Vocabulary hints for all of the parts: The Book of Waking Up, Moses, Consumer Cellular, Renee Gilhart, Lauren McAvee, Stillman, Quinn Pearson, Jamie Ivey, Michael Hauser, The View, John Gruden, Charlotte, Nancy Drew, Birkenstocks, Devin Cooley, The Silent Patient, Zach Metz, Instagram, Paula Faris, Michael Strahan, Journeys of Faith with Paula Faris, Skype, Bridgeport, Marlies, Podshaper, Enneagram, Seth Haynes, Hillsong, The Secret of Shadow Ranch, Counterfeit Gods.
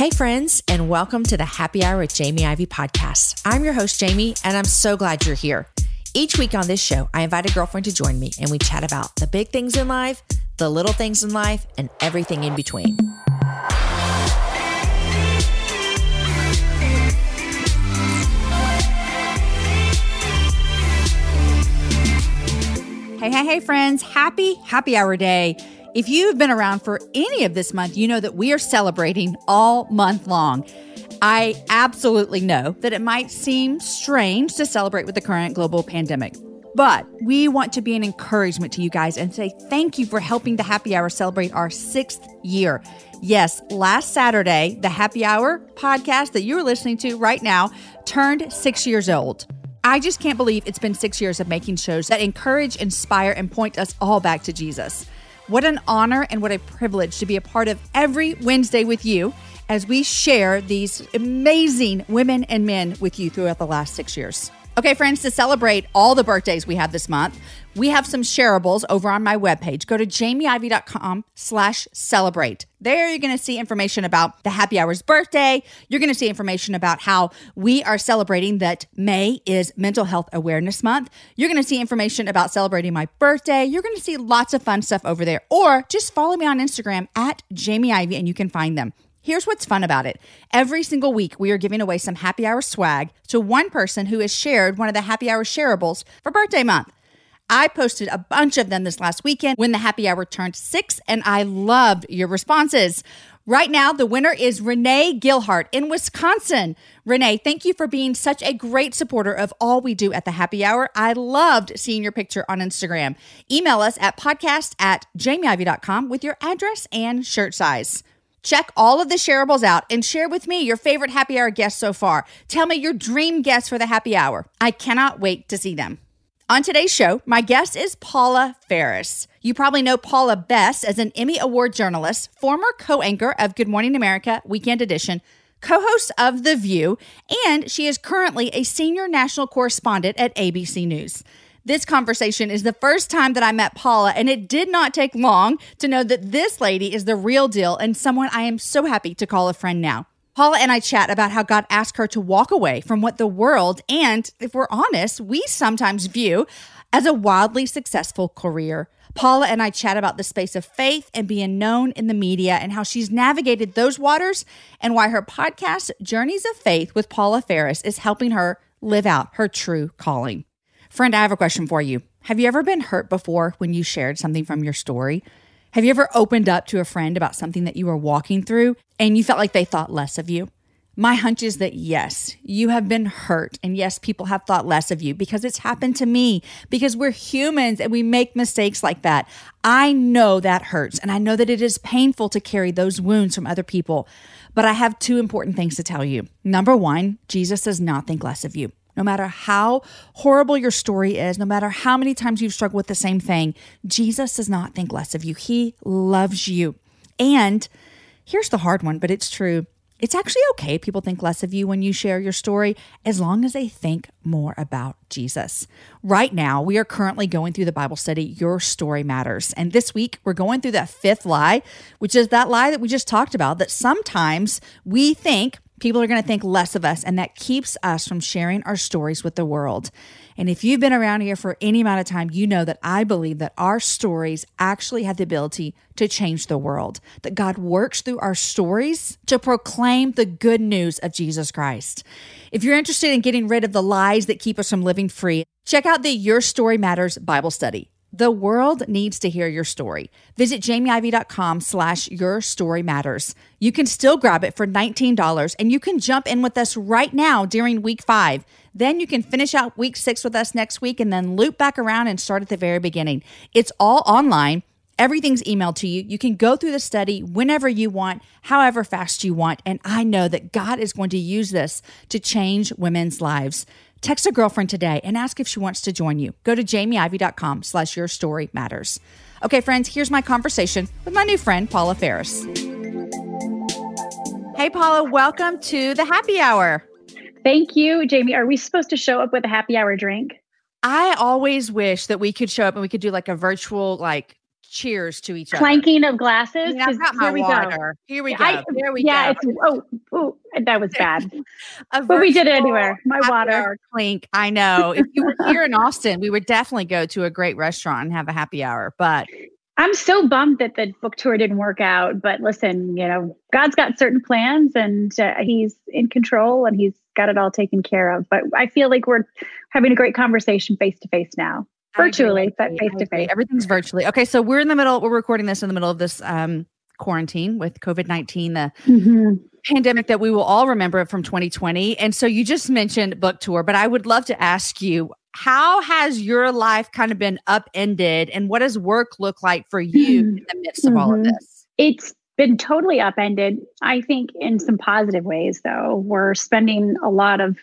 Hey friends, and welcome to the Happy Hour with Jamie Ivey podcast. I'm your host, Jamie, and I'm so glad you're here. Each week on this show, I invite a girlfriend to join me and we chat about the big things in life, the little things in life, and everything in between. Hey, friends. Happy Hour Day. If you've been around for any of this month, you know that we are celebrating all month long. I absolutely know that it might seem strange to celebrate with the current global pandemic, but we want to be an encouragement to you guys and say thank you for helping the Happy Hour celebrate our 6th year. Yes, last Saturday, the Happy Hour podcast that you're listening to right now turned 6 years old. I just can't believe it's been 6 years of making shows that encourage, inspire, and point us all back to Jesus. What an honor and what a privilege to be a part of every Wednesday with you as we share these amazing women and men with you throughout the last 6 years. Okay, friends, to celebrate all the birthdays we have this month, we have some shareables over on my webpage. Go to jamieivey.com/celebrate. There you're going to see information about the Happy Hour's birthday. You're going to see information about how we are celebrating that May is Mental Health Awareness Month. You're going to see information about celebrating my birthday. You're going to see lots of fun stuff over there. Or just follow me on Instagram at Jamie Ivey and you can find them. Here's what's fun about it. Every single week, we are giving away some Happy Hour swag to one person who has shared one of the Happy Hour shareables for birthday month. I posted a bunch of them this last weekend when the Happy Hour turned 6, and I loved your responses. Right now, the winner is Renee Gilhart in Wisconsin. Renee, thank you for being such a great supporter of all we do at the Happy Hour. I loved seeing your picture on Instagram. Email us at podcast@jamieivey.com with your address and shirt size. Check all of the shareables out and share with me your favorite Happy Hour guest so far. Tell me your dream guest for the Happy Hour. I cannot wait to see them. On today's show, my guest is Paula Faris. You probably know Paula best as an Emmy Award journalist, former co-anchor of Good Morning America Weekend Edition, co-host of The View, and she is currently a senior national correspondent at ABC News. This conversation is the first time that I met Paula, and it did not take long to know that this lady is the real deal and someone I am so happy to call a friend now. Paula and I chat about how God asked her to walk away from what the world and, if we're honest, we sometimes view as a wildly successful career. Paula and I chat about the space of faith and being known in the media and how she's navigated those waters and why her podcast, Journeys of Faith with Paula Faris, is helping her live out her true calling. Friend, I have a question for you. Have you ever been hurt before when you shared something from your story? Have you ever opened up to a friend about something that you were walking through and you felt like they thought less of you? My hunch is that yes, you have been hurt. And yes, people have thought less of you because it's happened to me, because we're humans and we make mistakes like that. I know that hurts. And I know that it is painful to carry those wounds from other people. But I have two important things to tell you. Number one, Jesus does not think less of you. No matter how horrible your story is, no matter how many times you've struggled with the same thing, Jesus does not think less of you. He loves you. And here's the hard one, but it's true. It's actually okay if people think less of you when you share your story, as long as they think more about Jesus. Right now, we are currently going through the Bible study, Your Story Matters. And this week, we're going through that fifth lie, which is that lie that we just talked about, that sometimes we think people are going to think less of us, and that keeps us from sharing our stories with the world. And if you've been around here for any amount of time, you know that I believe that our stories actually have the ability to change the world, that God works through our stories to proclaim the good news of Jesus Christ. If you're interested in getting rid of the lies that keep us from living free, check out the Your Story Matters Bible study. The world needs to hear your story. Visit jamieivey.com/yourstorymatters. You can still grab it for $19, and you can jump in with us right now during week 5. Then you can finish out week 6 with us next week and then loop back around and start at the very beginning. It's all online. Everything's emailed to you. You can go through the study whenever you want, however fast you want. And I know that God is going to use this to change women's lives. Text a girlfriend today and ask if she wants to join you. Go to jamieivey.com/yourstorymatters. Okay, friends, here's my conversation with my new friend, Paula Faris. Hey, Paula, welcome to the Happy Hour. Thank you, Jamie. Are we supposed to show up with a happy hour drink? I always wish that we could show up and we could do like a virtual, like, cheers to each other. Clanking of glasses. Yeah, here we go. Oh, that was bad. But we did it anywhere. My water. Clink. I know. If you were here in Austin, we would definitely go to a great restaurant and have a happy hour. But I'm so bummed that the book tour didn't work out. But listen, you know, God's got certain plans and he's in control and he's got it all taken care of. But I feel like we're having a great conversation face to face now. Virtually, but face-to-face. Everything's virtually. Okay, so we're recording this in the middle of this quarantine with COVID-19, the pandemic that we will all remember from 2020. And so you just mentioned book tour, but I would love to ask you, how has your life kind of been upended and what does work look like for you in the midst of all of this? It's been totally upended, I think, in some positive ways, though. We're spending a lot of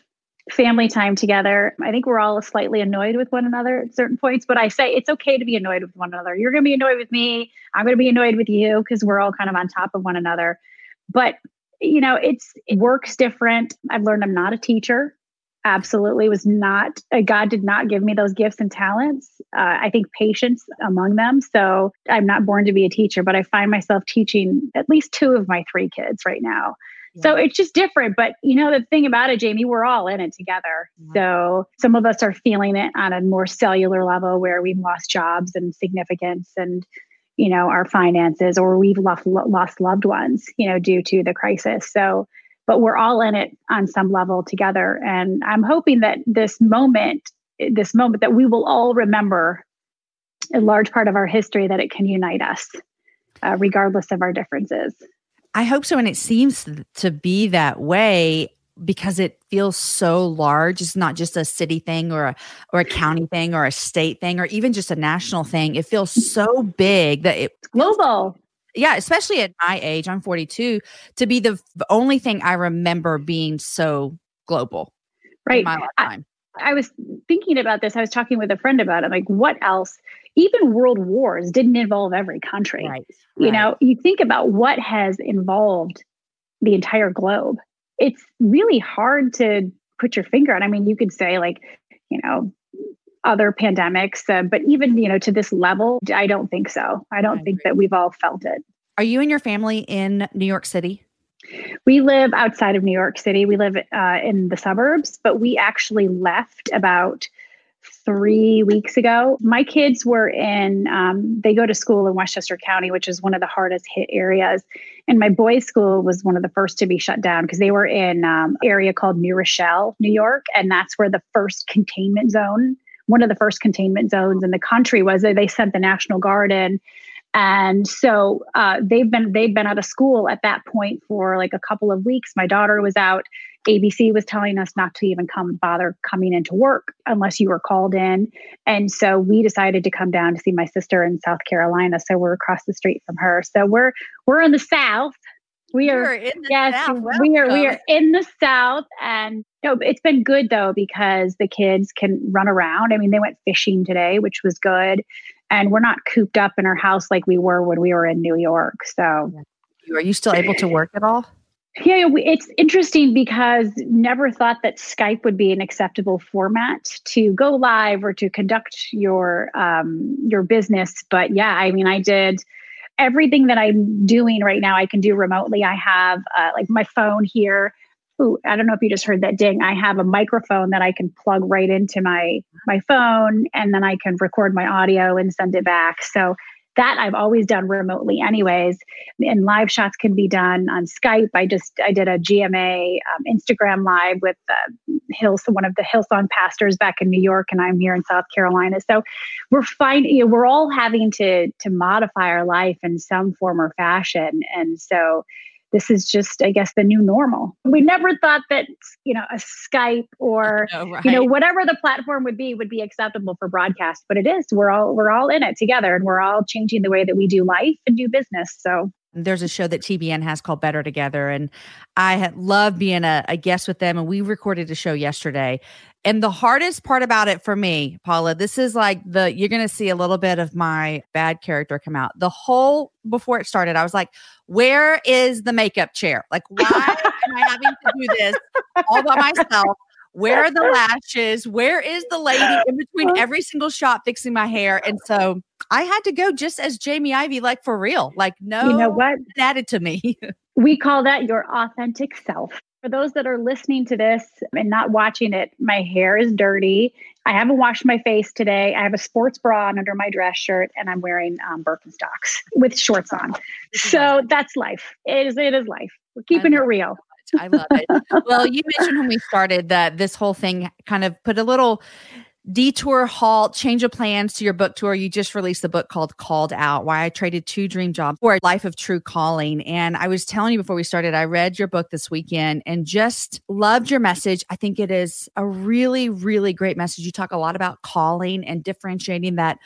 family time together. I think we're all slightly annoyed with one another at certain points, but I say it's okay to be annoyed with one another. You're going to be annoyed with me. I'm going to be annoyed with you because we're all kind of on top of one another. But, you know, it works different. I've learned I'm not a teacher. Absolutely was not. God did not give me those gifts and talents. I think patience among them. So I'm not born to be a teacher, but I find myself teaching at least 2 of my 3 kids right now. So it's just different. But you know, the thing about it, Jamie, we're all in it together. So some of us are feeling it on a more cellular level where we've lost jobs and significance and, you know, our finances, or we've lost loved ones, you know, due to the crisis. So, but we're all in it on some level together. And I'm hoping that this moment that we will all remember a large part of our history, that it can unite us regardless of our differences. I hope so. And it seems to be that way because it feels so large. It's not just a city thing or a county thing or a state thing or even just a national thing. It feels so big that it's global. Yeah, especially at my age, I'm 42, to be the only thing I remember being so global in my lifetime. I was thinking about this. I was talking with a friend about it. I'm like, what else? Even world wars didn't involve every country. Right, you know, you think about what has involved the entire globe. It's really hard to put your finger on. I mean, you could say like, you know, other pandemics, but even, you know, to this level, I don't think so. I don't think that we've all felt it. Are you and your family in New York City? We live outside of New York City. We live in the suburbs, but we actually left about 3 weeks ago. My kids were in, they go to school in Westchester County, which is one of the hardest hit areas. And my boys' school was one of the first to be shut down because they were in an area called New Rochelle, New York. And that's where the first containment zone, one of the first containment zones in the country was. They sent the National Guard in. And so they've been out of school at that point for like a couple of weeks. My daughter was out. ABC was telling us not to even bother coming into work unless you were called in. And so we decided to come down to see my sister in South Carolina. So we're across the street from her. So we're in the South. We are in the South. And no, it's been good though, because the kids can run around. I mean, they went fishing today, which was good. And we're not cooped up in our house like we were when we were in New York. So are you still able to work at all? Yeah, it's interesting because never thought that Skype would be an acceptable format to go live or to conduct your business. But yeah, I mean, I did everything that I'm doing right now. I can do remotely. I have like my phone here. Ooh, I don't know if you just heard that ding. I have a microphone that I can plug right into my phone, and then I can record my audio and send it back. So that I've always done remotely anyways. And live shots can be done on Skype. I did a GMA Instagram live with one of the Hillsong pastors back in New York, and I'm here in South Carolina. So we're all having to modify our life in some form or fashion. And so this is just, I guess, the new normal. We never thought that, a Skype or, whatever the platform would be acceptable for broadcast, but it is. We're all in it together, and we're all changing the way that we do life and do business. So there's a show that TBN has called Better Together, and I had loved being a guest with them. And we recorded a show yesterday. And the hardest part about it for me, Paula, this is like you're going to see a little bit of my bad character come out. Before it started, I was like, where is the makeup chair? Like, why am I having to do this all by myself? Where are the lashes? Where is the lady in between every single shot fixing my hair? And so I had to go just as Jamie Ivey, like for real, like no, you know what? It added to me. We call that your authentic self. For those that are listening to this and not watching it, my hair is dirty. I haven't washed my face today. I have a sports bra on under my dress shirt, and I'm wearing Birkenstocks with shorts on. So that's life. It is life. We're keeping it real. I love it. Well, you mentioned when we started that this whole thing kind of put a little detour, halt, change of plans to your book tour. You just released the book called Out: Why I Traded Two Dream Jobs for a Life of True Calling. And I was telling you before we started, I read your book this weekend and just loved your message. I think it is a really, really great message. You talk a lot about calling and differentiating that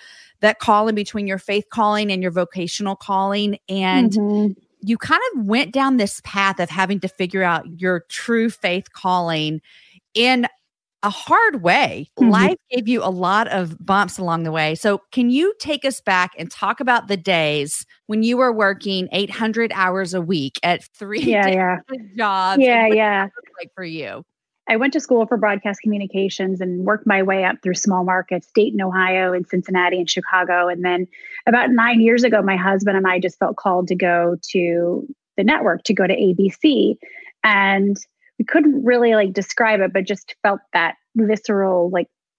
calling between your faith calling and your vocational calling. And you kind of went down this path of having to figure out your true faith calling in a hard way. Life gave you a lot of bumps along the way. So can you take us back and talk about the days when you were working 800 hours a week at three different jobs? Yeah. Like for you? I went to school for broadcast communications and worked my way up through small markets, Dayton, Ohio, and Cincinnati and Chicago. And then about 9 years ago, my husband and I just felt called to go to the network, to go to ABC. And we couldn't really describe it, but just felt that visceral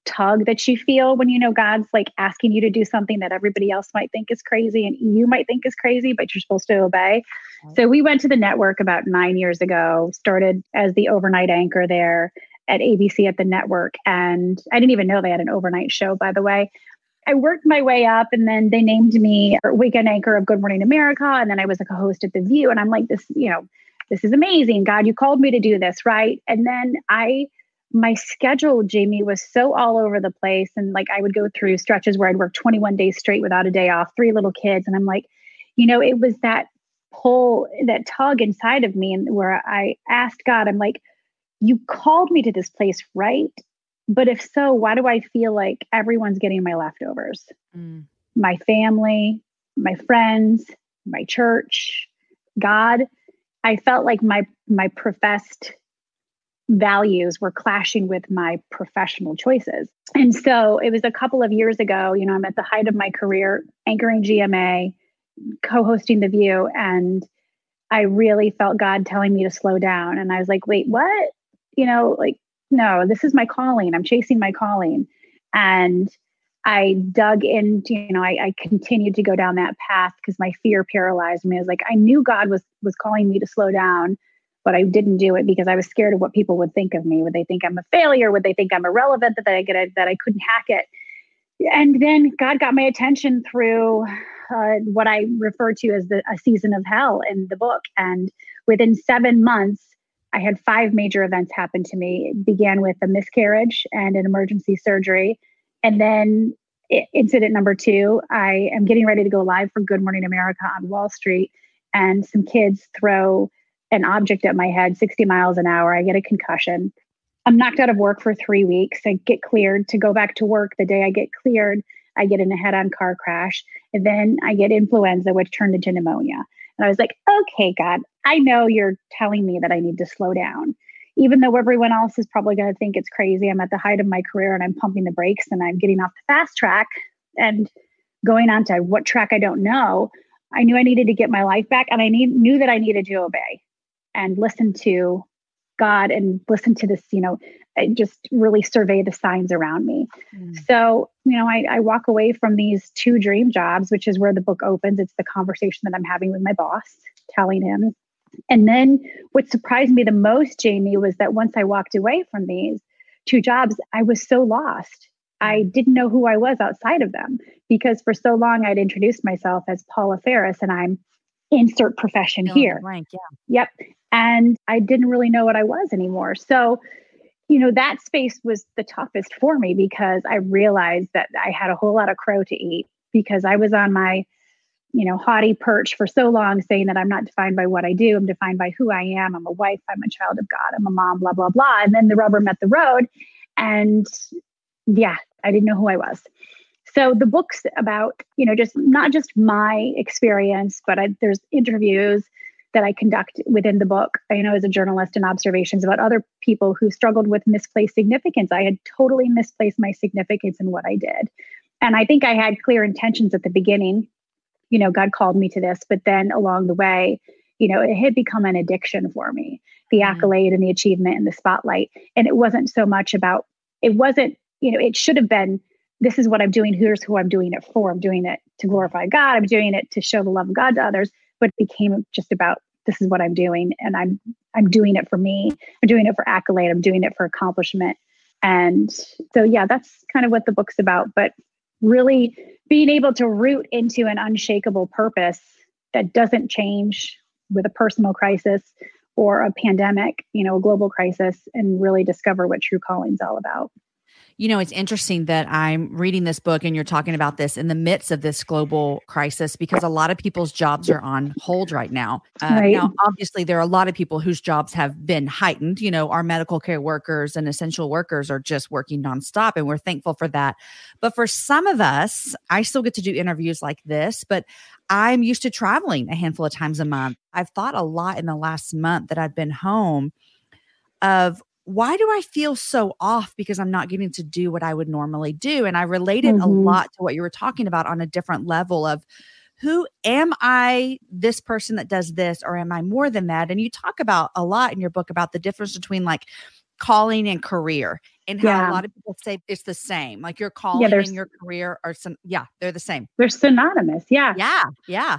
tug that you feel when God's asking you to do something that everybody else might think is crazy and you might think is crazy, but you're supposed to obey. So we went to the network about 9 years ago, started as the overnight anchor there at ABC at the network. And I didn't even know they had an overnight show, by the way. I worked my way up, and then they named me weekend anchor of Good Morning America. And then I was a host at The View. And I'm like, this is amazing. God, you called me to do this, right? And then my schedule, Jamie, was so all over the place. And I would go through stretches where I'd work 21 days straight without a day off, three little kids. And I'm like, it was that pull, that tug inside of me, and where I asked God, I'm like, you called me to this place, right? But if so, why do I feel like everyone's getting my leftovers? My family, my friends, my church, God. I felt like my professed values were clashing with my professional choices. And so it was a couple of years ago, I'm at the height of my career, anchoring GMA, co-hosting The View. And I really felt God telling me to slow down. And I was like, wait, what? No, this is my calling. I'm chasing my calling. And I dug into, I continued to go down that path because my fear paralyzed me. I was like, I knew God was calling me to slow down, but I didn't do it because I was scared of what people would think of me. Would they think I'm a failure? Would they think I'm irrelevant, that I couldn't hack it? And then God got my attention through what I refer to as a season of hell in the book. And within 7 months, I had 5 major events happen to me. It began with a miscarriage and an emergency surgery. And then incident number 2, I am getting ready to go live for Good Morning America on Wall Street, and some kids throw an object at my head 60 miles an hour. I get a concussion. I'm knocked out of work for 3 weeks. I get cleared to go back to work. The day I get cleared, I get in a head-on car crash. And then I get influenza, which turned into pneumonia. And I was like, okay, God, I know you're telling me that I need to slow down. Even though everyone else is probably going to think it's crazy, I'm at the height of my career and I'm pumping the brakes and I'm getting off the fast track and going on to what track I don't know. I knew I needed to get my life back, and I knew that I needed to obey and listen to God and listen to this, just really survey the signs around me. So, I walk away from these 2 dream jobs, which is where the book opens. It's the conversation that I'm having with my boss, telling him. And then what surprised me the most, Jamie, was that once I walked away from these 2 jobs, I was so lost. I didn't know who I was outside of them, because for so long I'd introduced myself as Paula Faris, and I'm insert profession here. Blank, yeah. Yep. And I didn't really know what I was anymore. So, you know, that space was the toughest for me because I realized that I had a whole lot of crow to eat because I was on my, you know, haughty perch for so long saying that I'm not defined by what I do. I'm defined by who I am. I'm a wife. I'm a child of God. I'm a mom, blah, blah, blah. And then the rubber met the road. And yeah, I didn't know who I was. So the book's about, you know, just not just my experience, but there's interviews that I conduct within the book, you know, as a journalist, and observations about other people who struggled with misplaced significance. I had totally misplaced my significance in what I did. And I think I had clear intentions at the beginning. You know, God called me to this, but then along the way, you know, it had become an addiction for me, the accolade and the achievement and the spotlight. And it wasn't so much about, it wasn't, you know, it should have been, this is what I'm doing. Here's who I'm doing it for. I'm doing it to glorify God. I'm doing it to show the love of God to others. But it became just about, this is what I'm doing. And I'm doing it for me. I'm doing it for accolade. I'm doing it for accomplishment. And so, yeah, that's kind of what the book's about. But really being able to root into an unshakable purpose that doesn't change with a personal crisis or a pandemic, you know, a global crisis, and really discover what true calling is all about. You know, it's interesting that I'm reading this book and you're talking about this in the midst of this global crisis, because a lot of people's jobs are on hold right now. Right. Now, obviously, there are a lot of people whose jobs have been heightened. You know, our medical care workers and essential workers are just working nonstop, and we're thankful for that. But for some of us, I still get to do interviews like this, but I'm used to traveling a handful of times a month. I've thought a lot in the last month that I've been home of, why do I feel so off because I'm not getting to do what I would normally do? And I related a lot to what you were talking about on a different level of, who am I, this person that does this, or am I more than that? And you talk about a lot in your book about the difference between like calling and career, and how a lot of people say it's the same. Like your calling and your career are they're the same. They're synonymous. Yeah. Yeah. Yeah.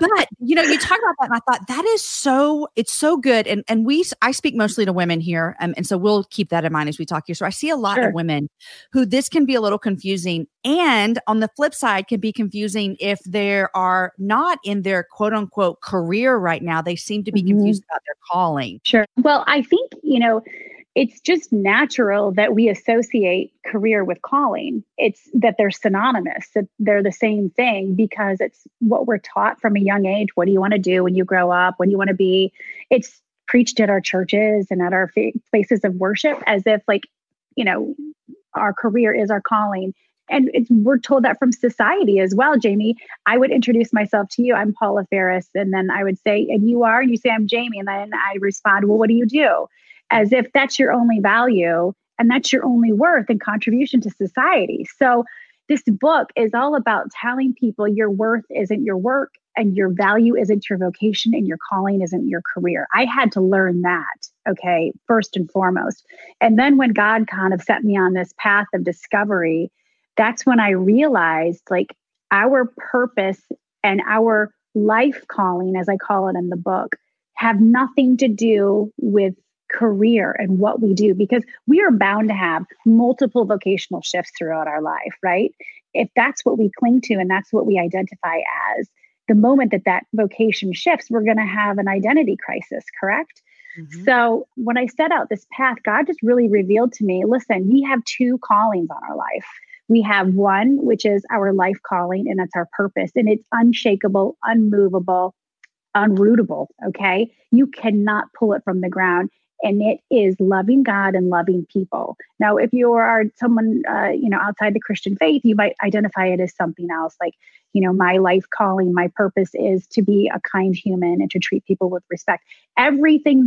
But, you know, you talk about that and I thought that is so, it's so good. And I speak mostly to women here. And so we'll keep that in mind as we talk here. So I see a lot of women who this can be a little confusing, and on the flip side can be confusing if they are not in their quote unquote career right now. They seem to be confused about their calling. Sure. Well, I think, you know, it's just natural that we associate career with calling. It's that they're synonymous, that they're the same thing, because it's what we're taught from a young age. What do you want to do when you grow up? What do you want to be? It's preached at our churches and at our places of worship as if, like, you know, our career is our calling. And we're told that from society as well, Jamie. I would introduce myself to you. I'm Paula Faris. And then I would say, and you are? And you say, I'm Jamie. And then I respond, well, what do you do? As if that's your only value and that's your only worth and contribution to society. So this book is all about telling people your worth isn't your work, and your value isn't your vocation, and your calling isn't your career. I had to learn that, okay, first and foremost. And then when God kind of set me on this path of discovery, that's when I realized, like, our purpose and our life calling, as I call it in the book, have nothing to do with career and what we do, because we are bound to have multiple vocational shifts throughout our life, right? If that's what we cling to and that's what we identify as, the moment that vocation shifts, we're going to have an identity crisis, correct? Mm-hmm. So when I set out this path, God just really revealed to me, listen, we have two callings on our life. We have one, which is our life calling, and that's our purpose. And it's unshakable, unmovable, unrootable, okay? You cannot pull it from the ground. And it is loving God and loving people. Now, if you are someone, you know, outside the Christian faith, you might identify it as something else. Like, you know, my life calling, my purpose is to be a kind human and to treat people with respect. Everything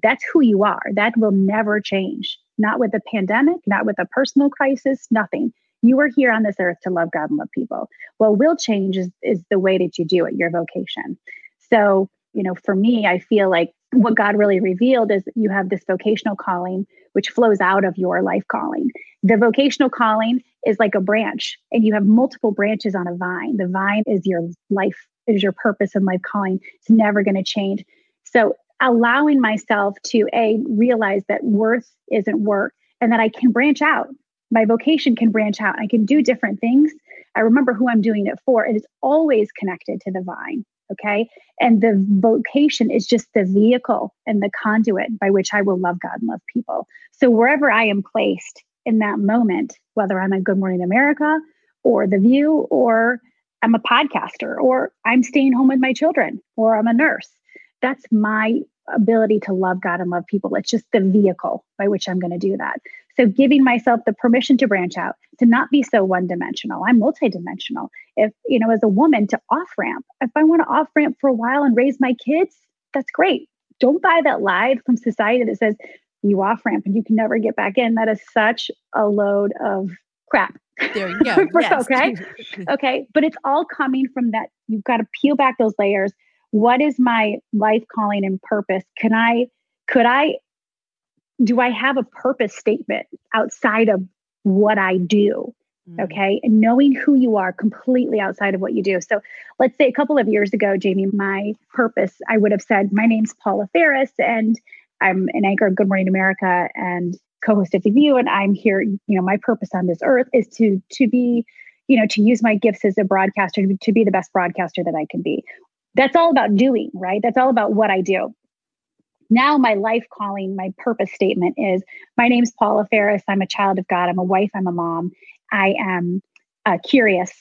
that's who you are. That will never change. Not with a pandemic, not with a personal crisis, nothing. You are here on this earth to love God and love people. What will change is the way that you do it, your vocation. So, you know, for me, I feel like what God really revealed is you have this vocational calling, which flows out of your life calling. The vocational calling is like a branch, and you have multiple branches on a vine. The vine is your life, is your purpose and life calling. It's never going to change. So allowing myself to realize that worth isn't work, and that I can branch out. My vocation can branch out. I can do different things. I remember who I'm doing it for. And it's always connected to the vine. Okay. And the vocation is just the vehicle and the conduit by which I will love God and love people. So wherever I am placed in that moment, whether I'm on Good Morning America or The View, or I'm a podcaster, or I'm staying home with my children, or I'm a nurse, that's my ability to love God and love people. It's just the vehicle by which I'm going to do that. So giving myself the permission to branch out, to not be so one-dimensional. I'm multidimensional. If, you know, as a woman, to off-ramp. If I want to off-ramp for a while and raise my kids, that's great. Don't buy that lie from society that says you off-ramp and you can never get back in. That is such a load of crap. There you go. Yes. Okay. Okay. But it's all coming from that. You've got to peel back those layers. What is my life calling and purpose? Do I have a purpose statement outside of what I do? Okay. And knowing who you are completely outside of what you do. So let's say a couple of years ago, Jamie, my purpose, I would have said, my name's Paula Faris and I'm an anchor of Good Morning America and co-host of The View. And I'm here, you know, my purpose on this earth is to be, you know, to use my gifts as a broadcaster, to be the best broadcaster that I can be. That's all about doing, right? That's all about what I do. Now my life calling, my purpose statement is, my name's Paula Faris. I'm a child of God. I'm a wife. I'm a mom. I am curious.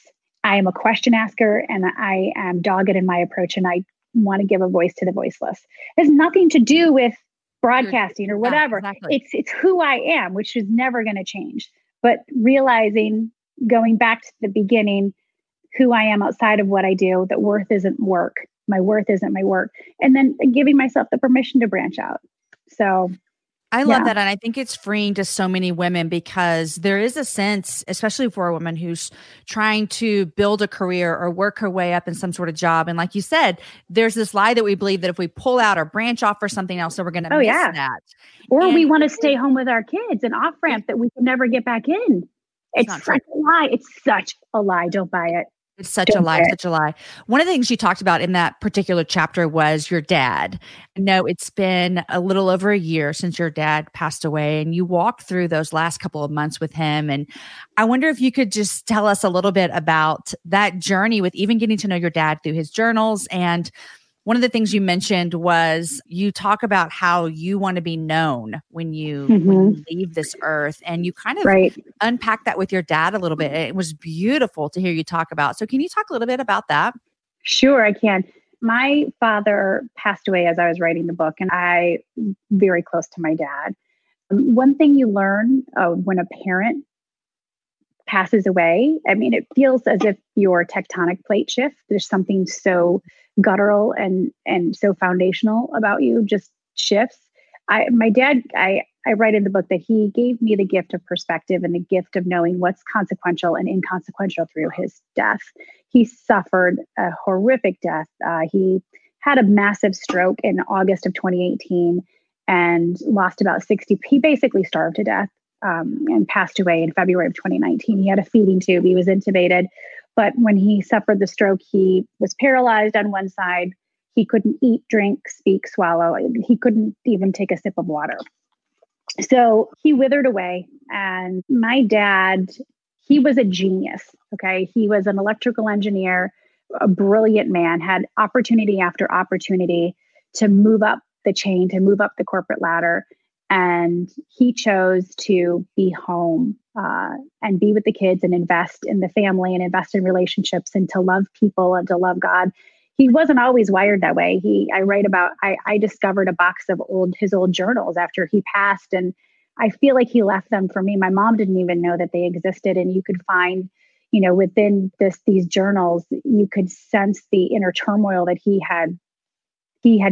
I am a question asker, and I am dogged in my approach, and I want to give a voice to the voiceless. It has nothing to do with broadcasting or whatever. Yeah, exactly. It's who I am, which is never going to change. But realizing, going back to the beginning, who I am outside of what I do, that worth isn't work. My worth isn't my work. And then giving myself the permission to branch out. So I love that. And I think it's freeing to so many women, because there is a sense, especially for a woman who's trying to build a career or work her way up in some sort of job. And like you said, there's this lie that we believe that if we pull out or branch off for something else, then we're going to miss that. Or we want to stay home with our kids and off ramp that we can never get back in. It's such a lie. It's such a lie. Don't buy it. It's such a lie, such a lie. One of the things you talked about in that particular chapter was your dad. I know it's been a little over a year since your dad passed away, and you walked through those last couple of months with him. And I wonder if you could just tell us a little bit about that journey with even getting to know your dad through his journals. And one of the things you mentioned was you talk about how you want to be known when you leave this earth, and you kind of unpack that with your dad a little bit. It was beautiful to hear you talk about. So can you talk a little bit about that? Sure, I can. My father passed away as I was writing the book, and I very close to my dad. One thing you learn when a parent passes away, I mean, it feels as if your tectonic plate shifts. There's something so guttural and so foundational about you just shifts. My dad, I write in the book that he gave me the gift of perspective and the gift of knowing what's consequential and inconsequential through his death. He suffered a horrific death. He had a massive stroke in August of 2018 and lost about 60. He basically starved to death and passed away in February of 2019. He had a feeding tube. He was intubated. But when he suffered the stroke, he was paralyzed on one side. He couldn't eat, drink, speak, swallow. He couldn't even take a sip of water. So he withered away. And my dad, he was a genius. Okay. He was an electrical engineer, a brilliant man, had opportunity after opportunity to move up the chain, to move up the corporate ladder. And he chose to be home and be with the kids and invest in the family and invest in relationships and to love people and to love God. He wasn't always wired that way. I discovered a box of his old journals after he passed, and I feel like he left them for me. My mom didn't even know that they existed, and you could find, you know, within these journals, you could sense the inner turmoil that he had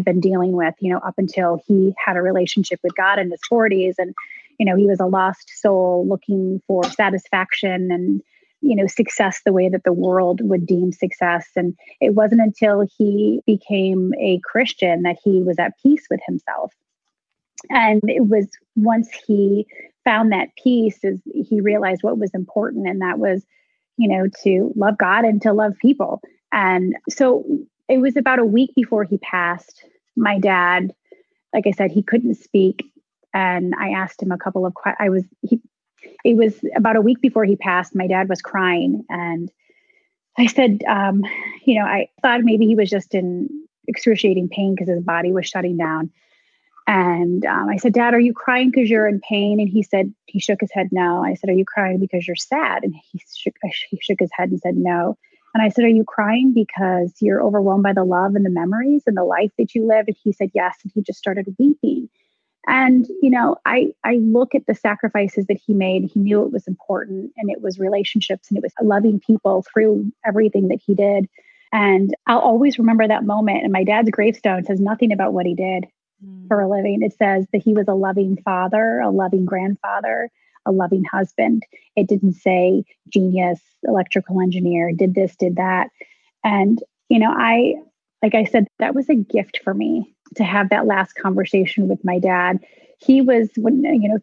been dealing with, you know, up until he had a relationship with God in his 40s. And, you know, he was a lost soul looking for satisfaction and, you know, success the way that the world would deem success. And it wasn't until he became a Christian that he was at peace with himself. And it was once he found that peace is he realized what was important. And that was, you know, to love God and to love people. And so it was about a week before he passed. My dad, like I said, he couldn't speak. And I asked him a couple of questions. It was about a week before he passed. My dad was crying. And I said, I thought maybe he was just in excruciating pain because his body was shutting down. And I said, Dad, are you crying because you're in pain? And he said, he shook his head, no. I said, are you crying because you're sad? And he shook his head and said, no. And I said, are you crying because you're overwhelmed by the love and the memories and the life that you live? And he said, yes. And he just started weeping. And, I look at the sacrifices that he made. He knew it was important, and it was relationships, and it was loving people through everything that he did. And I'll always remember that moment. And my dad's gravestone says nothing about what he did for a living. It says that he was a loving father, a loving grandfather, a loving husband. It didn't say genius, electrical engineer, did this, did that. And, like I said, that was a gift for me to have that last conversation with my dad. He was,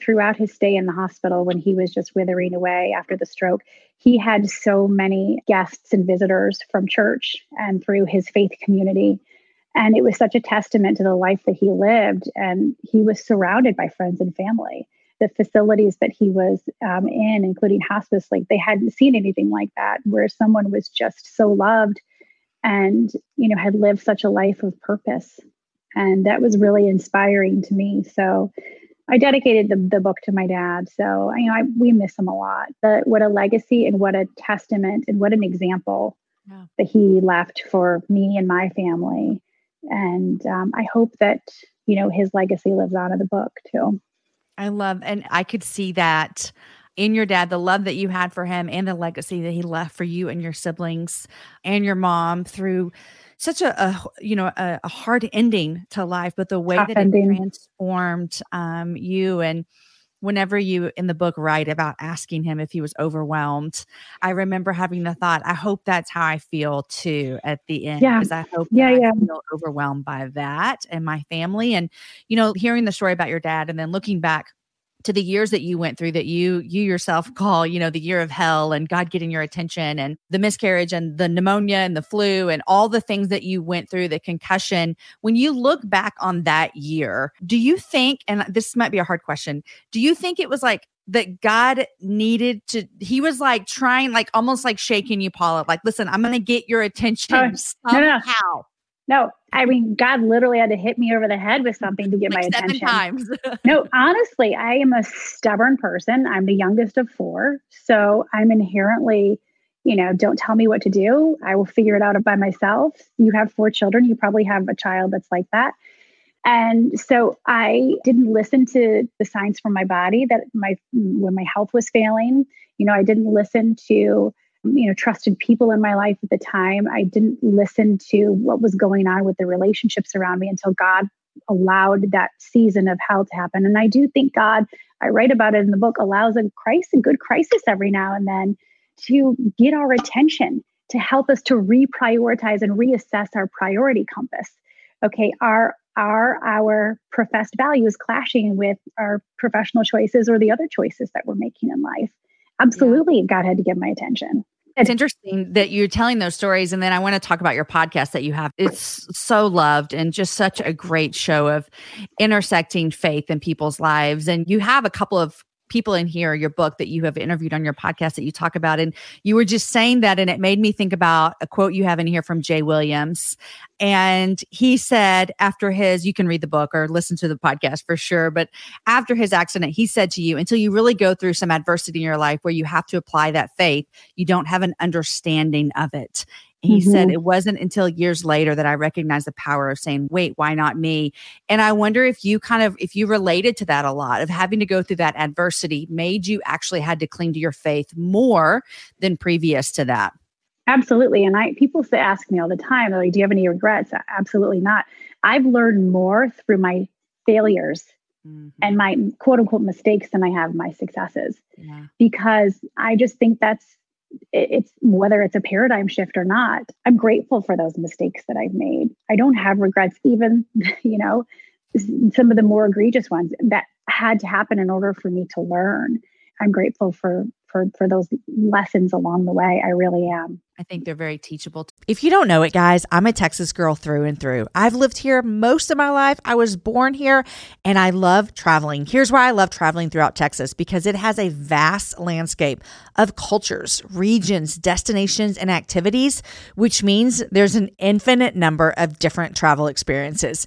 throughout his stay in the hospital, when he was just withering away after the stroke, he had so many guests and visitors from church and through his faith community. And it was such a testament to the life that he lived. And he was surrounded by friends and family. The facilities that he was in, including hospice, like they hadn't seen anything like that, where someone was just so loved and, had lived such a life of purpose. And that was really inspiring to me. So I dedicated the book to my dad. So, we miss him a lot. But what a legacy and what a testament and what an example that he left for me and my family. And I hope that, his legacy lives on in the book too. I love, and I could see that in your dad, the love that you had for him and the legacy that he left for you and your siblings and your mom through such a hard ending to life, but the way that it transformed you. And whenever you in the book write about asking him if he was overwhelmed, I remember having the thought, I hope that's how I feel too at the end, because I hope I feel overwhelmed by that and my family. And, hearing the story about your dad and then looking back to the years that you went through that you yourself call, the year of hell, and God getting your attention, and the miscarriage and the pneumonia and the flu and all the things that you went through, the concussion. When you look back on that year, do you think, and this might be a hard question, do you think it was like that God needed to, he was like trying, like almost like shaking you, Paula, like, listen, I'm going to get your attention somehow. No, I mean, God literally had to hit me over the head with something to get like my attention. 7 times. No, honestly, I am a stubborn person. I'm the youngest of 4. So I'm inherently, don't tell me what to do. I will figure it out by myself. You have 4 children. You probably have a child that's like that. And so I didn't listen to the signs from my body that when my health was failing. I didn't listen to trusted people in my life at the time. I didn't listen to what was going on with the relationships around me until God allowed that season of hell to happen. And I do think God, I write about it in the book, allows a good crisis every now and then to get our attention, to help us to reprioritize and reassess our priority compass. Okay, are our professed values clashing with our professional choices or the other choices that we're making in life? Absolutely, yeah. God had to get my attention. It's interesting that you're telling those stories. And then I want to talk about your podcast that you have. It's so loved and just such a great show of intersecting faith in people's lives. And you have a couple of people in here, your book, that you have interviewed on your podcast that you talk about. And you were just saying that, and it made me think about a quote you have in here from Jay Williams. And he said after you can read the book or listen to the podcast for sure, but after his accident, he said to you, until you really go through some adversity in your life where you have to apply that faith, you don't have an understanding of it. He said, it wasn't until years later that I recognized the power of saying, wait, why not me? And I wonder if you if you related to that a lot, of having to go through that adversity made you actually had to cling to your faith more than previous to that. Absolutely. And people ask me all the time, like, do you have any regrets? Absolutely not. I've learned more through my failures and my quote unquote mistakes than I have my successes, because I just think it's whether it's a paradigm shift or not, I'm grateful for those mistakes that I've made. I don't have regrets, even, some of the more egregious ones that had to happen in order for me to learn. I'm grateful for, for those lessons along the way. I really am. I think they're very teachable. If you don't know it, guys, I'm a Texas girl through and through. I've lived here most of my life. I was born here and I love traveling. Here's why I love traveling throughout Texas, because it has a vast landscape of cultures, regions, destinations, and activities, which means there's an infinite number of different travel experiences.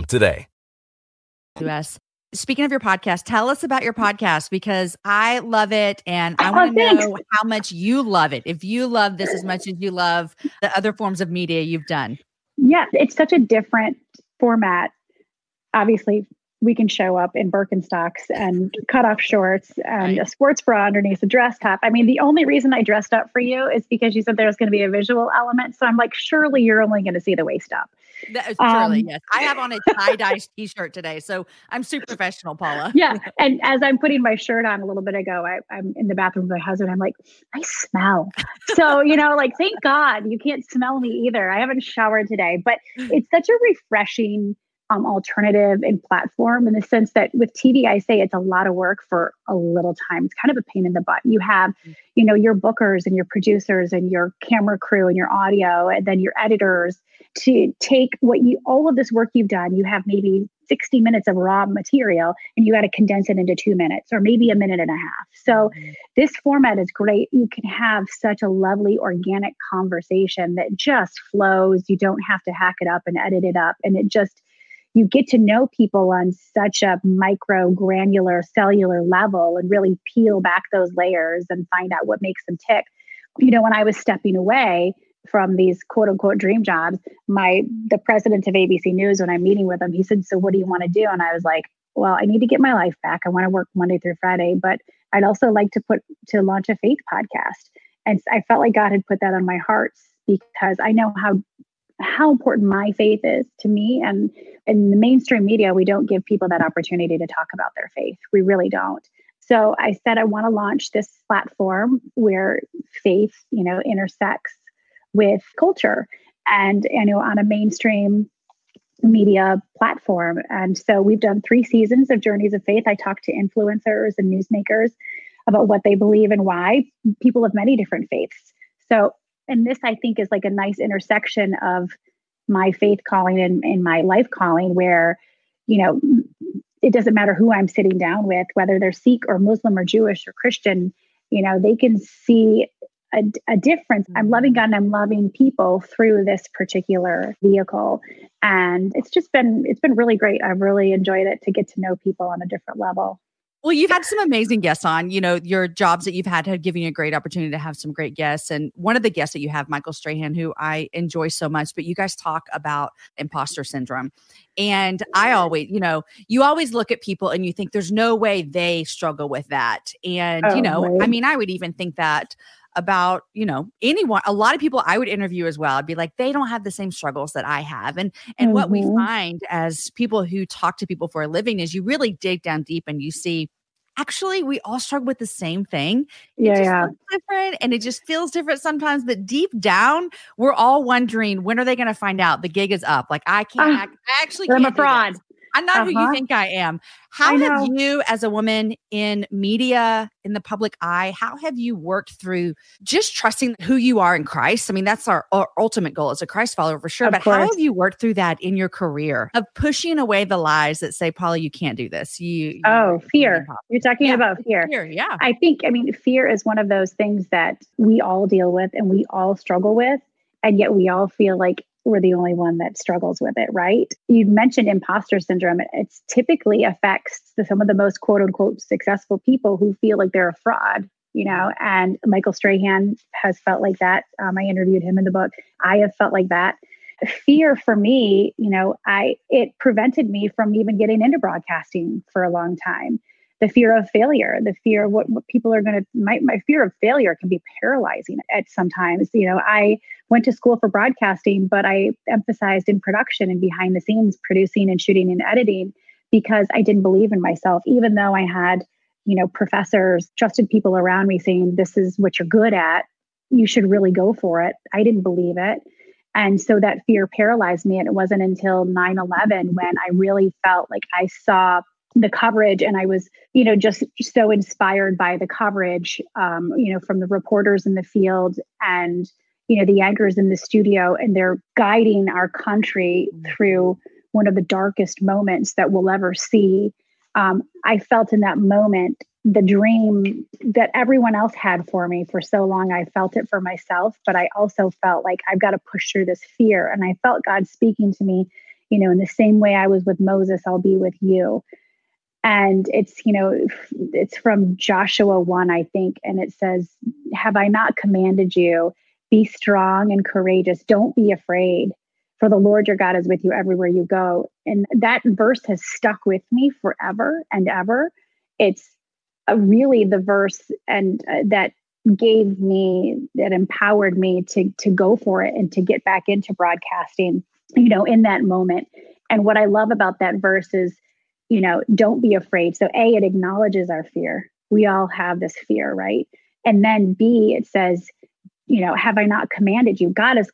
today. Yes. Speaking of your podcast, tell us about your podcast, because I love it and I want to know how much you love it. If you love this as much as you love the other forms of media you've done. Yeah, it's such a different format. Obviously, we can show up in Birkenstocks and cutoff shorts and a sports bra underneath a dress top. I mean, the only reason I dressed up for you is because you said there's going to be a visual element. So I'm like, surely you're only going to see the waist up. That is surely, yes. I have on a tie-dye t-shirt today, so I'm super professional, Paula. Yeah, and as I'm putting my shirt on a little bit ago, I'm in the bathroom with my husband. I'm like, I smell. So, you know, like, thank God you can't smell me either. I haven't showered today, but it's such a refreshing alternative and platform, in the sense that with TV, I say it's a lot of work for a little time. It's kind of a pain in the butt. You have, you know, your bookers and your producers and your camera crew and your audio, and then your editors to take all of this work you've done. You have maybe 60 minutes of raw material and you got to condense it into 2 minutes or maybe a minute and a half. So this format is great. You can have such a lovely organic conversation that just flows. You don't have to hack it up and edit it up. And it just, you get to know people on such a micro, granular, cellular level and really peel back those layers and find out what makes them tick. You know, when I was stepping away from these quote unquote dream jobs, the president of ABC News, when I'm meeting with him, he said, "So what do you want to do?" And I was like, well, I need to get my life back. I want to work Monday through Friday, but I'd also like to launch a faith podcast. And I felt like God had put that on my heart, because I know how important my faith is to me. And in the mainstream media, we don't give people that opportunity to talk about their faith. We really don't. So I said, I want to launch this platform where faith, you know, intersects with culture and, you know, on a mainstream media platform. And so we've done 3 seasons of Journeys of Faith. I talk to influencers and newsmakers about what they believe and why, people of many different faiths. And this, I think, is like a nice intersection of my faith calling and my life calling, where, you know, it doesn't matter who I'm sitting down with, whether they're Sikh or Muslim or Jewish or Christian, you know, they can see a difference. I'm loving God and I'm loving people through this particular vehicle. And it's been really great. I've really enjoyed it, to get to know people on a different level. Well, you've had some amazing guests on. You know, your jobs that you've had have given you a great opportunity to have some great guests. And one of the guests that you have, Michael Strahan, who I enjoy so much, but you guys talk about imposter syndrome. And I always, you know, you always look at people and you think there's no way they struggle with that. And, you know, right. I mean, I would even think that about, you know, anyone, a lot of people I would interview as well. I'd be like, they don't have the same struggles that I have. And what we find as people who talk to people for a living is you really dig down deep and you see, actually, we all struggle with the same thing. It just looks different and it just feels different sometimes. But deep down, we're all wondering, when are they going to find out the gig is up? Like, I can't, I actually can't. I'm a fraud. I'm not who you think I am. How have you, as a woman in media, in the public eye, how have you worked through just trusting who you are in Christ? I mean, that's our ultimate goal as a Christ follower for sure. But how have you worked through that in your career of pushing away the lies that say, Paula, you can't do this? Fear. You're talking about fear. Fear. I think, I mean, fear is one of those things that we all deal with and we all struggle with. And yet we all feel like we're the only one that struggles with it, right? You mentioned imposter syndrome. It typically affects some of the most quote unquote successful people who feel like they're a fraud, you know, and Michael Strahan has felt like that. I interviewed him in the book. I have felt like that. Fear for me, you know, it prevented me from even getting into broadcasting for a long time. The fear of failure, the fear of what people are going to, my fear of failure can be paralyzing at sometimes. You know, I went to school for broadcasting, but I emphasized in production and behind the scenes, producing and shooting and editing, because I didn't believe in myself, even though I had, you know, professors, trusted people around me saying, this is what you're good at. You should really go for it. I didn't believe it. And so that fear paralyzed me. And it wasn't until 9/11 when I really felt like I saw the coverage. And I was, you know, just so inspired by the coverage, you know, from the reporters in the field and, you know, the anchors in the studio, and they're guiding our country through one of the darkest moments that we'll ever see. I felt in that moment, the dream that everyone else had for me for so long, I felt it for myself, but I also felt like I've got to push through this fear. And I felt God speaking to me, you know, in the same way I was with Moses, I'll be with you. And it's, you know, it's from Joshua 1, I think. And it says, have I not commanded you? Be strong and courageous. Don't be afraid, for the Lord your God is with you everywhere you go. And that verse has stuck with me forever and ever. It's really the verse and that gave me, that empowered me to go for it and to get back into broadcasting, you know, in that moment. And what I love about that verse is, you know, don't be afraid. So A, it acknowledges our fear. We all have this fear, right? And then B, it says, you know, have I not commanded you? God is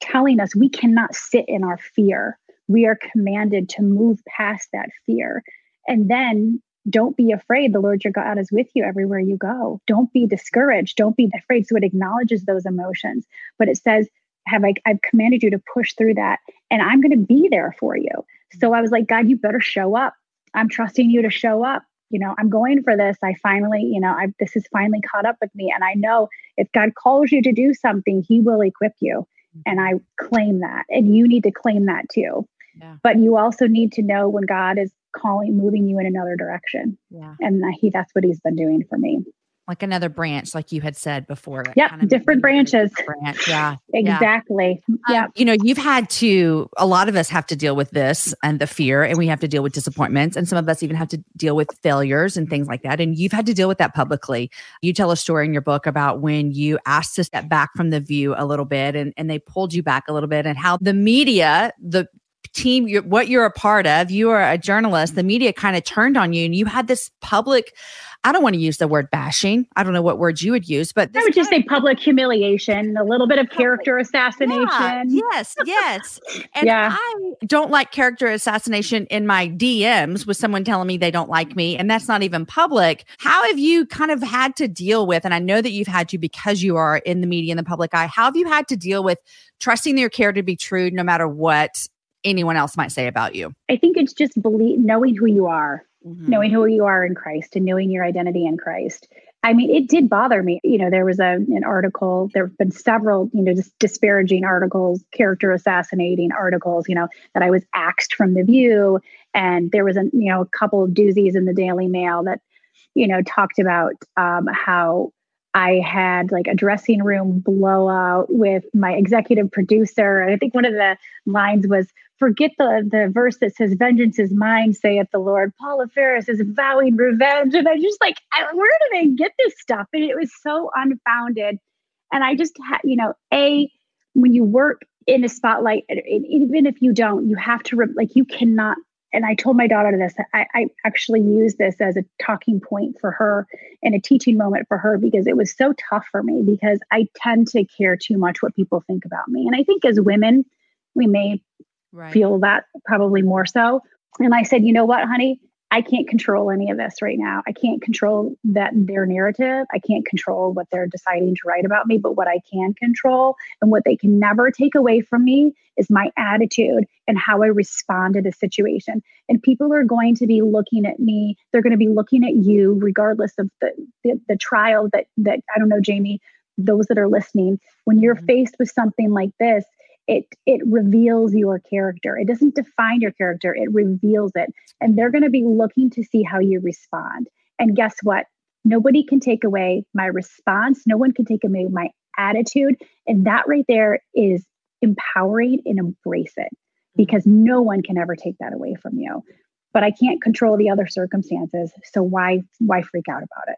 telling us we cannot sit in our fear. We are commanded to move past that fear. And then don't be afraid. The Lord your God is with you everywhere you go. Don't be discouraged. Don't be afraid. So it acknowledges those emotions. But it says, I've commanded you to push through that, and I'm going to be there for you. So I was like, God, you better show up. I'm trusting you to show up. You know, I'm going for this. I finally, you know, this has finally caught up with me. And I know if God calls you to do something, he will equip you. And I claim that. And you need to claim that too. Yeah. But you also need to know when God is calling, moving you in another direction. Yeah. And that's what he's been doing for me. Like another branch, like you had said before. Yeah, kind of different branches. Yeah, exactly. Yeah. You know, you've had to, a lot of us have to deal with this and the fear, and we have to deal with disappointments. And some of us even have to deal with failures and things like that. And you've had to deal with that publicly. You tell a story in your book about when you asked to step back from The View a little bit, and they pulled you back a little bit, and how the media, the team, what you're a part of, you are a journalist, the media kind of turned on you, and you had this public, I don't want to use the word bashing. I don't know what words you would use, but I would just say public humiliation, a little bit of character assassination. Yeah, yes. And I don't like character assassination in my DMs with someone telling me they don't like me. And that's not even public. How have you kind of had to deal with, and I know that you've had to because you are in the media and the public eye, how have you had to deal with trusting your character to be true no matter what anyone else might say about you? I think it's just knowing who you are, knowing who you are in Christ and knowing your identity in Christ. I mean, it did bother me. You know, there was an article, there have been several, you know, just disparaging articles, character assassinating articles, you know, that I was axed from The View. And there was a couple of doozies in the Daily Mail that, you know, talked about how I had like a dressing room blowout with my executive producer. And I think one of the lines was, forget the verse that says, vengeance is mine, saith the Lord. Paula Faris is vowing revenge. And I just like, where do they get this stuff? And it was so unfounded. And I just had, you know, when you work in a spotlight, even if you don't, you have to, you cannot. And I told my daughter this, I actually used this as a talking point for her and a teaching moment for her, because it was so tough for me, because I tend to care too much what people think about me. And I think as women, we may feel that probably more so. And I said, you know what, honey, I can't control any of this right now. I can't control their narrative. I can't control what they're deciding to write about me, but what I can control and what they can never take away from me is my attitude and how I respond to the situation. And people are going to be looking at me. They're going to be looking at you, regardless of the trial that, I don't know, Jamie, those that are listening, when you're faced with something like this, it reveals your character. It doesn't define your character. It reveals it. And they're going to be looking to see how you respond. And guess what? Nobody can take away my response. No one can take away my attitude. And that right there is empowering, and embrace it, because no one can ever take that away from you. But I can't control the other circumstances. So why freak out about it?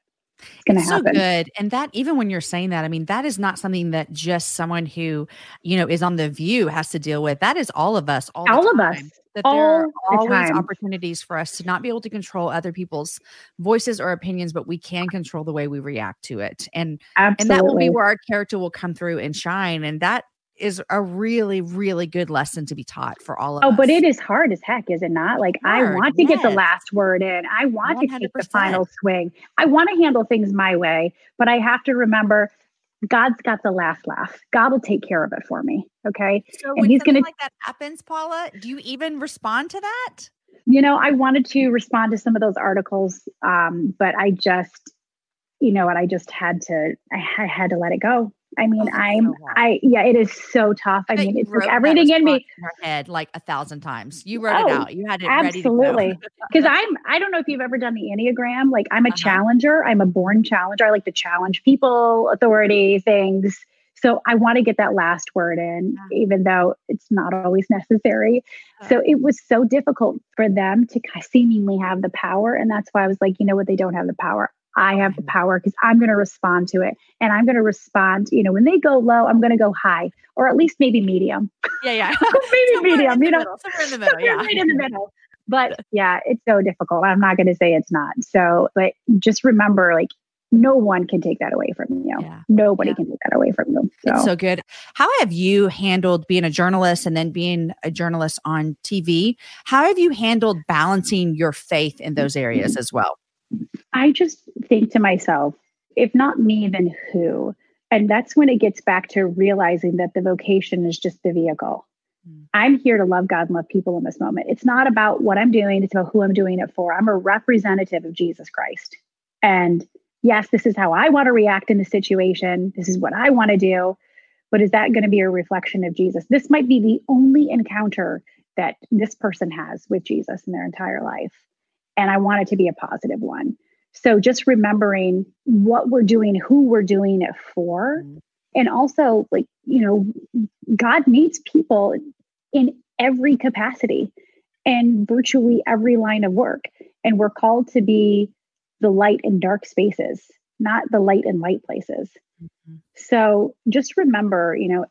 It's so good. And that, even when you're saying that, I mean, that is not something that just someone who, you know, is on The View has to deal with. That is all of us. That there are always opportunities for us to not be able to control other people's voices or opinions, but we can control the way we react to it. And that will be where our character will come through and shine. And that is a really, really good lesson to be taught for all of us. Oh, but it is hard as heck, is it not? Like, I want to get the last word in. I want 100%. To take the final swing. I want to handle things my way, but I have to remember God's got the last laugh. God will take care of it for me. Okay. So and when something like that happens, Paula, do you even respond to that? You know, I wanted to respond to some of those articles, but I just, you know what, I had to let it go. I mean, it is so tough. I mean, it's like everything in me. In your head, like 1,000 times. You wrote it out. You had it ready to go. Because I don't know if you've ever done the Enneagram. Like, I'm a challenger. I'm a born challenger. I like to challenge people, authority, things. So I want to get that last word in, even though it's not always necessary. So it was so difficult for them to seemingly have the power. And that's why I was like, you know what? They don't have the power. I have the power, because I'm going to respond to it, and I'm going to respond, you know, when they go low, I'm going to go high, or at least maybe medium. Yeah. Medium, you know, somewhere in the middle. Yeah. Right in the middle. But yeah, it's so difficult. I'm not going to say it's not. So, but just remember, like, no one can take that away from you. Yeah. Nobody can take that away from you. So. It's so good. How have you handled being a journalist and then being a journalist on TV? How have you handled balancing your faith in those areas as well? I just think to myself, if not me, then who? And that's when it gets back to realizing that the vocation is just the vehicle. I'm here to love God and love people in this moment. It's not about what I'm doing. It's about who I'm doing it for. I'm a representative of Jesus Christ. And yes, this is how I want to react in the situation. This is what I want to do. But is that going to be a reflection of Jesus? This might be the only encounter that this person has with Jesus in their entire life. And I want it to be a positive one. So just remembering what we're doing, who we're doing it for. And also, like, you know, God needs people in every capacity and virtually every line of work. And we're called to be the light in dark spaces, not the light in light places. So just remember, you know,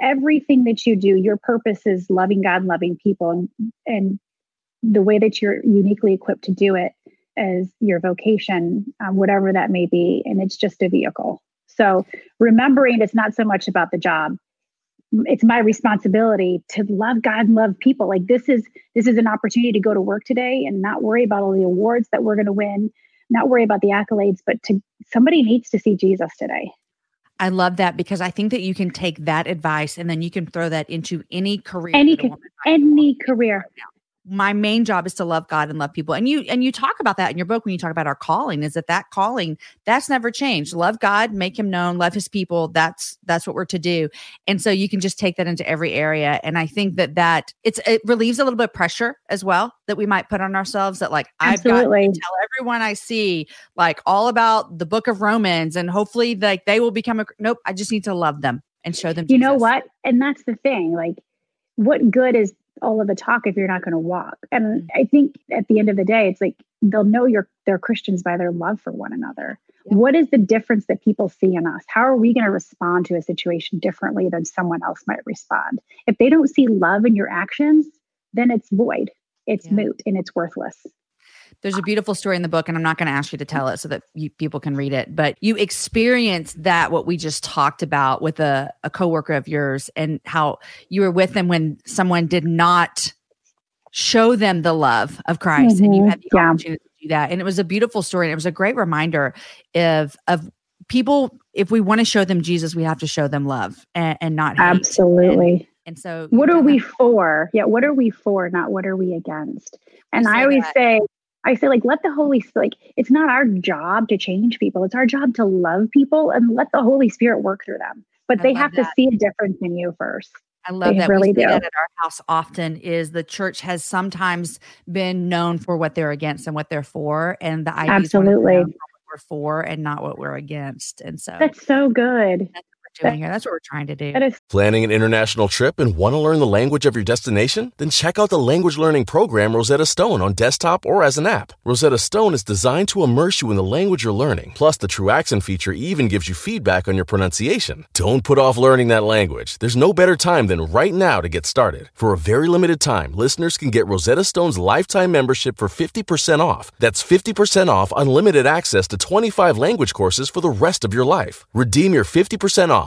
everything that you do, your purpose is loving God and loving people, and the way that you're uniquely equipped to do it as your vocation, whatever that may be. And it's just a vehicle. So remembering it's not so much about the job. It's my responsibility to love God and love people. Like, this is an opportunity to go to work today and not worry about all the awards that we're going to win, not worry about the accolades, but somebody needs to see Jesus today. I love that, because I think that you can take that advice and then you can throw that into any career. Any career. my main job is to love God and love people. And you talk about that in your book when you talk about our calling, is that calling that's never changed. Love God, make him known, love his people. That's what we're to do. And so you can just take that into every area. And I think that it relieves a little bit of pressure as well that we might put on ourselves, that like, absolutely. I've got to tell everyone I see like all about the book of Romans, and hopefully like they will become nope, I just need to love them and show them. You know what? And that's the thing, like what good is all of the talk if you're not going to walk? And I think at the end of the day, it's like, they'll know they're Christians by their love for one another. Yeah. What is the difference that people see in us? How are we going to respond to a situation differently than someone else might respond? If they don't see love in your actions, then it's void, it's moot, and it's worthless. There's a beautiful story in the book, and I'm not going to ask you to tell it so that people can read it, but you experienced that, what we just talked about with a coworker of yours, and how you were with them when someone did not show them the love of Christ, and you had the opportunity to do that. And it was a beautiful story, and it was a great reminder of people, if we want to show them Jesus, we have to show them love and not hate. Absolutely. And so what are we for? Yeah. What are we for? Not what are we against? And I always say, like, let the Holy Spirit, like, it's not our job to change people. It's our job to love people and let the Holy Spirit work through them. But they have to see a difference in you first. I love that. We see that at our house often, is the church has sometimes been known for what they're against and what they're for. And the idea is what we're for and not what we're against. And so that's so good. That's what we're doing here. That's what we're trying to do. Planning an international trip and want to learn the language of your destination? Then check out the language learning program Rosetta Stone on desktop or as an app. Rosetta Stone is designed to immerse you in the language you're learning. Plus, the True Accent feature even gives you feedback on your pronunciation. Don't put off learning that language. There's no better time than right now to get started. For a very limited time, listeners can get Rosetta Stone's lifetime membership for 50% off. That's 50% off unlimited access to 25 language courses for the rest of your life. Redeem your 50% off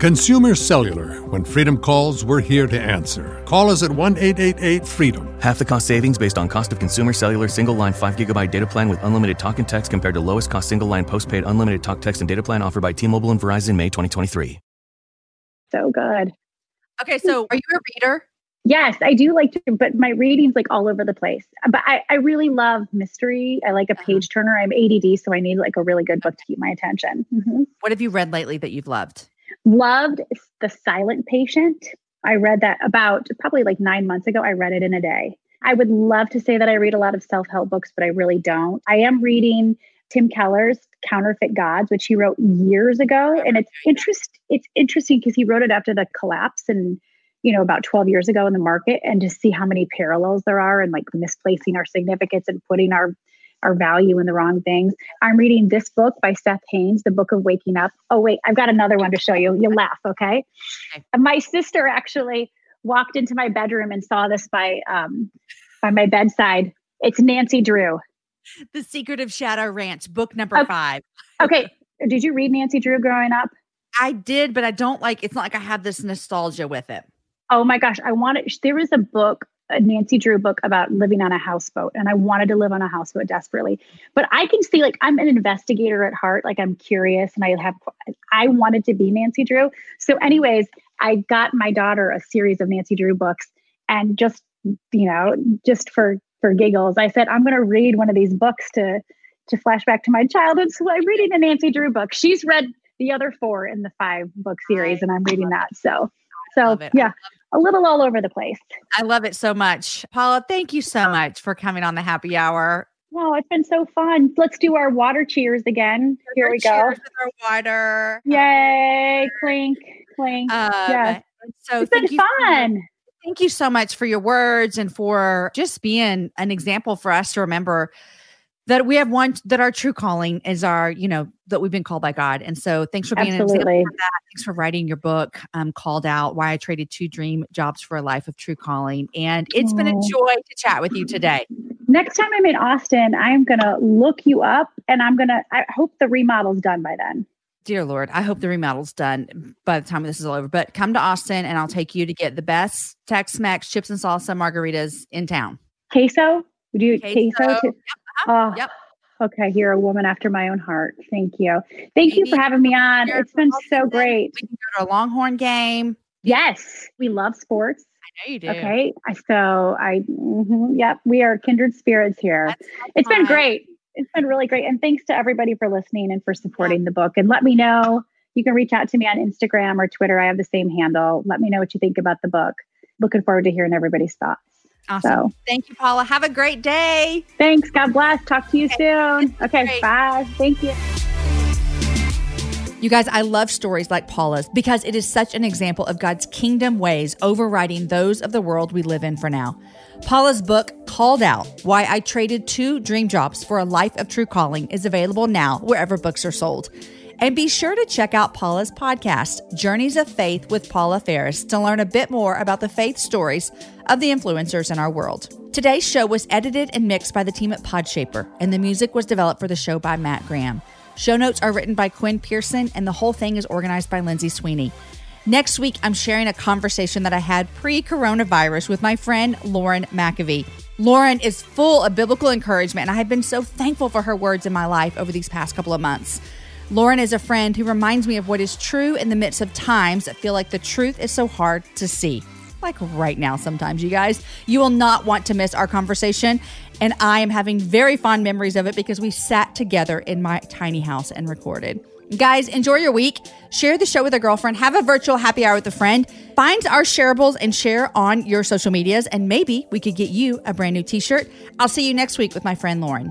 Consumer Cellular. When freedom calls, we're here to answer. Call us at 1-888-FREEDOM. Half the cost savings based on cost of Consumer Cellular single line 5GB data plan with unlimited talk and text compared to lowest cost single line postpaid unlimited talk, text, and data plan offered by T-Mobile and Verizon May 2023. So good. Okay, so are you a reader? Yes, I do like to, but my reading's like all over the place. But I really love mystery. I like a page turner. I'm ADD, so I need like a really good book to keep my attention. Mm-hmm. What have you read lately that you've loved? Loved The Silent Patient. I read that about probably like 9 months ago. I read it in a day. I would love to say that I read a lot of self-help books, but I really don't. I am reading Tim Keller's Counterfeit Gods, which he wrote years ago. And it's interesting because he wrote it after the collapse and, you know, about 12 years ago in the market, and to see how many parallels there are and like misplacing our significance and putting our value in the wrong things. I'm reading this book by Seth Haynes, The Book of Waking Up. Oh, wait, I've got another one to show you. You'll laugh, okay? My sister actually walked into my bedroom and saw this by my bedside. It's Nancy Drew. The Secret of Shadow Ranch, book number 5. Okay. Did you read Nancy Drew growing up? I did, but I don't like, it's not like I have this nostalgia with it. Oh my gosh. I want it. There is a Nancy Drew book about living on a houseboat. And I wanted to live on a houseboat desperately, but I can see, like, I'm an investigator at heart. Like, I'm curious, and I wanted to be Nancy Drew. So anyways, I got my daughter a series of Nancy Drew books, and just, you know, just for giggles, I said, I'm going to read one of these books to flash back to my childhood. So I'm reading a Nancy Drew book. She's read the other 4 in the 5 book series, and I'm reading that. So yeah. A little all over the place. I love it so much. Paula, thank you so much for coming on the Happy Hour. Wow, it's been so fun. Let's do our water cheers again. Here we go. Cheers with our water. Yay. Clink, clink. Yes. So it's been fun. Thank you so much for your words and for just being an example for us to remember that we have one, that our true calling is our, you know, that we've been called by God. And so thanks for being an example for that. Thanks for writing your book, Called Out: Why I Traded Two Dream Jobs for a Life of True Calling. And it's been a joy to chat with you today. Next time I'm in Austin, I'm going to look you up, and I hope the remodel's done by then. Dear Lord, I hope the remodel's done by the time this is all over. But come to Austin, and I'll take you to get the best Tex-Mex chips and salsa margaritas in town. Queso? Would you queso? Yep. Okay, you're a woman after my own heart. Thank you. Thank you for having me on. It's been so great. We can go to a Longhorn game. Yes, we love sports. I know you do. Okay, so yep, we are kindred spirits here. It's been great. It's been really great. And thanks to everybody for listening and for supporting the book. And let me know, you can reach out to me on Instagram or Twitter. I have the same handle. Let me know what you think about the book. Looking forward to hearing everybody's thoughts. Awesome. So, thank you, Paula. Have a great day. Thanks. God bless. Talk to you soon. Okay. Great. Bye. Thank you. You guys, I love stories like Paula's because it is such an example of God's kingdom ways overriding those of the world we live in for now. Paula's book, Called Out: Why I Traded Two Dream Jobs for a Life of True Calling, is available now wherever books are sold. And be sure to check out Paula's podcast, Journeys of Faith with Paula Faris, to learn a bit more about the faith stories of the influencers in our world. Today's show was edited and mixed by the team at Podshaper, and the music was developed for the show by Matt Graham. Show notes are written by Quinn Pearson, and the whole thing is organized by Lindsay Sweeney. Next week, I'm sharing a conversation that I had pre-coronavirus with my friend Lauren McAvee. Lauren is full of biblical encouragement, and I have been so thankful for her words in my life over these past couple of months. Lauren is a friend who reminds me of what is true in the midst of times that feel like the truth is so hard to see. Like right now sometimes, you guys. You will not want to miss our conversation. And I am having very fond memories of it because we sat together in my tiny house and recorded. Guys, enjoy your week. Share the show with a girlfriend. Have a virtual happy hour with a friend. Find our shareables and share on your social medias. And maybe we could get you a brand new t-shirt. I'll see you next week with my friend Lauren.